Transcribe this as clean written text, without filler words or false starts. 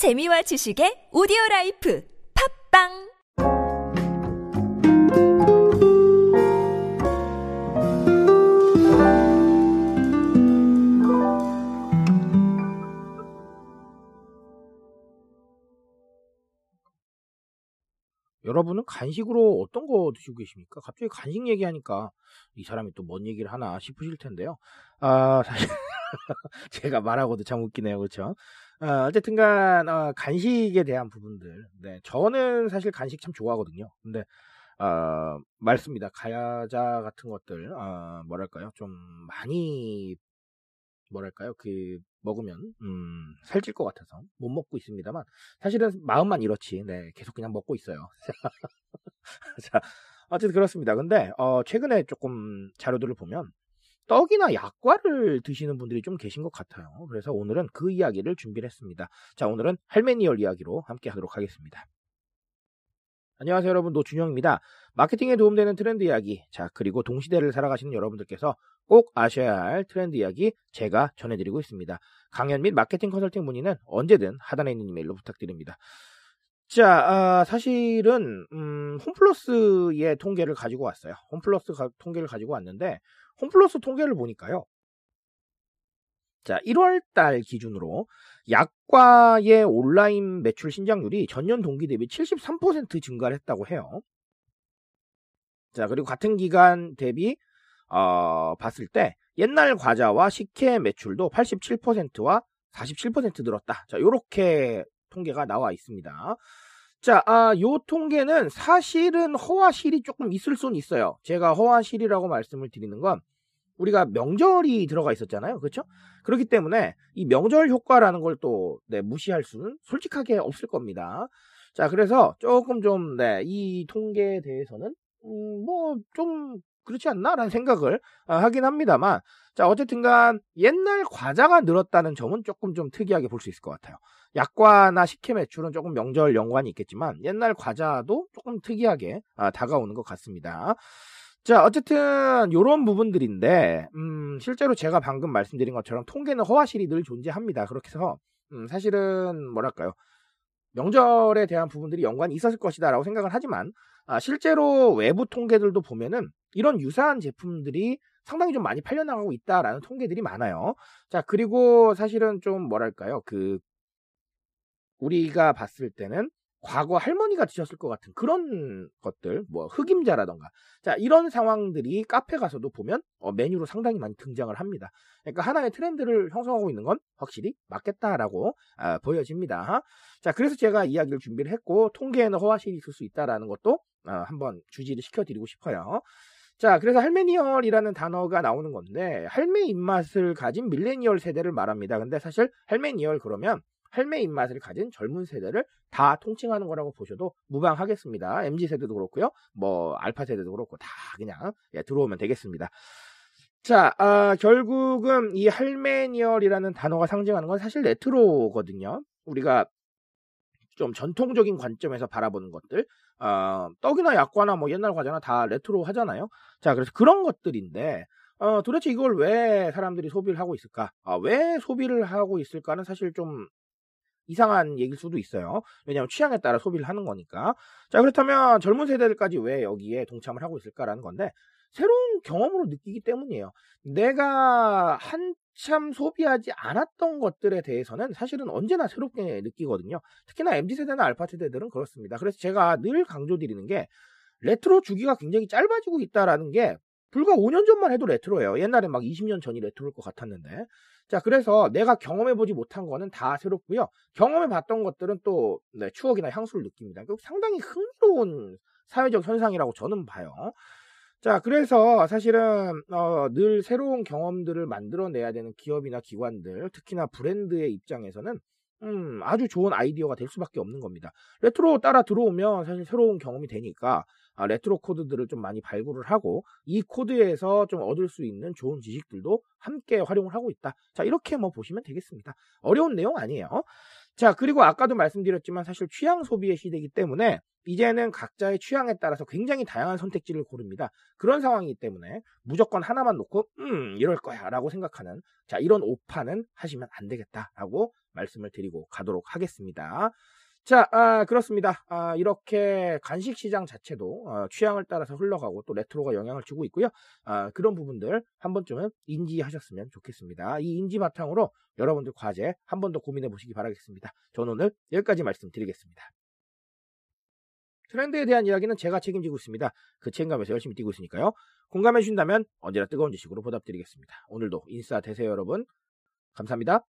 재미와 지식의 오디오라이프 팝빵! 여러분은 간식으로 어떤 거 드시고 계십니까? 갑자기 간식 얘기하니까 이 사람이 또 뭔 얘기를 하나 싶으실 텐데요. 사실 제가 말하고도 참 웃기네요. 그렇죠? 어쨌든간 간식에 대한 부분들. 네, 저는 사실 간식 참 좋아하거든요. 근데 맞습니다. 과자 같은 것들 뭐랄까요? 좀 많이 뭐랄까요? 먹으면 살찔 것 같아서 못 먹고 있습니다만 사실은 마음만 이렇지 네 계속 그냥 먹고 있어요. 자, 어쨌든 그렇습니다. 근데 최근에 조금 자료들을 보면 떡이나 약과를 드시는 분들이 좀 계신 것 같아요. 그래서 오늘은 그 이야기를 준비를 했습니다. 자, 오늘은 할메니얼 이야기로 함께 하도록 하겠습니다. 안녕하세요, 여러분. 노준영입니다. 마케팅에 도움되는 트렌드 이야기, 자 그리고 동시대를 살아가시는 여러분들께서 꼭 아셔야 할 트렌드 이야기 제가 전해드리고 있습니다. 강연 및 마케팅 컨설팅 문의는 언제든 하단에 있는 이메일로 부탁드립니다. 자, 사실은 홈플러스의 통계를 가지고 왔어요. 홈플러스 통계를 가지고 왔는데 홈플러스 통계를 보니까요. 자, 1월달 기준으로 약과의 온라인 매출 신장률이 전년 동기 대비 73% 증가를 했다고 해요. 자, 그리고 같은 기간 대비 봤을 때 옛날 과자와 식혜 매출도 87%와 47% 늘었다. 자, 요렇게 통계가 나와 있습니다. 자, 요 통계는 사실은 허와실이 조금 있을 수는 있어요. 제가 허와실이라고 말씀을 드리는 건 우리가 명절이 들어가 있었잖아요. 그렇죠? 그렇기 때문에 이 명절 효과라는 걸 또 무시할 수는 솔직하게 없을 겁니다. 자, 그래서 조금 좀 이 통계에 대해서는 뭐 좀 그렇지 않나라는 생각을 하긴 합니다만 자, 어쨌든간 옛날 과자가 늘었다는 점은 조금 좀 특이하게 볼 수 있을 것 같아요. 약과나 식혜 매출은 조금 명절 연관이 있겠지만 옛날 과자도 조금 특이하게 다가오는 것 같습니다. 자, 어쨌든 요런 부분들인데 실제로 제가 방금 말씀드린 것처럼 통계는 허와실이 늘 존재합니다. 그렇게 해서 사실은 뭐랄까요, 명절에 대한 부분들이 연관이 있었을 것이다 라고 생각을 하지만 실제로 외부 통계들도 보면은 이런 유사한 제품들이 상당히 좀 많이 팔려나가고 있다라는 통계들이 많아요. 자, 그리고 사실은 좀 뭐랄까요, 우리가 봤을 때는 과거 할머니가 드셨을 것 같은 그런 것들, 뭐 흑임자라던가 자 이런 상황들이 카페 가서도 보면 메뉴로 상당히 많이 등장을 합니다. 그러니까 하나의 트렌드를 형성하고 있는 건 확실히 맞겠다라고 보여집니다. 자, 그래서 제가 이야기를 준비를 했고 통계에는 허와실이 있을 수 있다라는 것도 한번 주지를 시켜드리고 싶어요. 자, 그래서 할메니얼이라는 단어가 나오는 건데 할매 입맛을 가진 밀레니얼 세대를 말합니다. 근데 사실 할메니얼 그러면 할매 입맛을 가진 젊은 세대를 다 통칭하는 거라고 보셔도 무방하겠습니다. MZ세대도 그렇고요. 뭐 알파세대도 그렇고 다 그냥 들어오면 되겠습니다. 자, 결국은 이 할메니얼이라는 단어가 상징하는 건 사실 레트로거든요. 우리가 좀 전통적인 관점에서 바라보는 것들 떡이나 약과나 뭐 옛날 과자나 다 레트로 하잖아요. 자, 그래서 그런 것들인데 도대체 이걸 왜 사람들이 소비를 하고 있을까? 왜 소비를 하고 있을까는 사실 좀 이상한 얘기일 수도 있어요. 왜냐하면 취향에 따라 소비를 하는 거니까. 자, 그렇다면 젊은 세대들까지 왜 여기에 동참을 하고 있을까라는 건데 새로운 경험으로 느끼기 때문이에요. 내가 한참 소비하지 않았던 것들에 대해서는 사실은 언제나 새롭게 느끼거든요. 특히나 MZ세대나 알파세대들은 그렇습니다. 그래서 제가 늘 강조드리는 게 레트로 주기가 굉장히 짧아지고 있다라는 게 불과 5년 전만 해도 레트로예요. 옛날에 막 20년 전이 레트로일 것 같았는데. 자, 그래서 내가 경험해보지 못한 거는 다 새롭고요. 경험해봤던 것들은 또 추억이나 향수를 느낍니다. 상당히 흥미로운 사회적 현상이라고 저는 봐요. 자, 그래서 사실은 늘 새로운 경험들을 만들어내야 되는 기업이나 기관들, 특히나 브랜드의 입장에서는 아주 좋은 아이디어가 될 수밖에 없는 겁니다. 레트로 따라 들어오면 사실 새로운 경험이 되니까 레트로 코드들을 좀 많이 발굴을 하고 이 코드에서 좀 얻을 수 있는 좋은 지식들도 함께 활용을 하고 있다. 자, 이렇게 뭐 보시면 되겠습니다. 어려운 내용 아니에요. 자, 그리고 아까도 말씀드렸지만 사실 취향 소비의 시대이기 때문에 이제는 각자의 취향에 따라서 굉장히 다양한 선택지를 고릅니다. 그런 상황이기 때문에 무조건 하나만 놓고 이럴 거야 라고 생각하는 자 이런 오판은 하시면 안 되겠다라고 말씀을 드리고 가도록 하겠습니다. 자, 그렇습니다. 이렇게 간식시장 자체도 취향을 따라서 흘러가고 또 레트로가 영향을 주고 있고요. 그런 부분들 한 번쯤은 인지하셨으면 좋겠습니다. 이 인지 바탕으로 여러분들 과제 한 번 더 고민해 보시기 바라겠습니다. 저는 오늘 여기까지 말씀드리겠습니다. 트렌드에 대한 이야기는 제가 책임지고 있습니다. 그 책임감에서 열심히 뛰고 있으니까요. 공감해 주신다면 언제나 뜨거운 지식으로 보답드리겠습니다. 오늘도 인싸 되세요, 여러분. 감사합니다.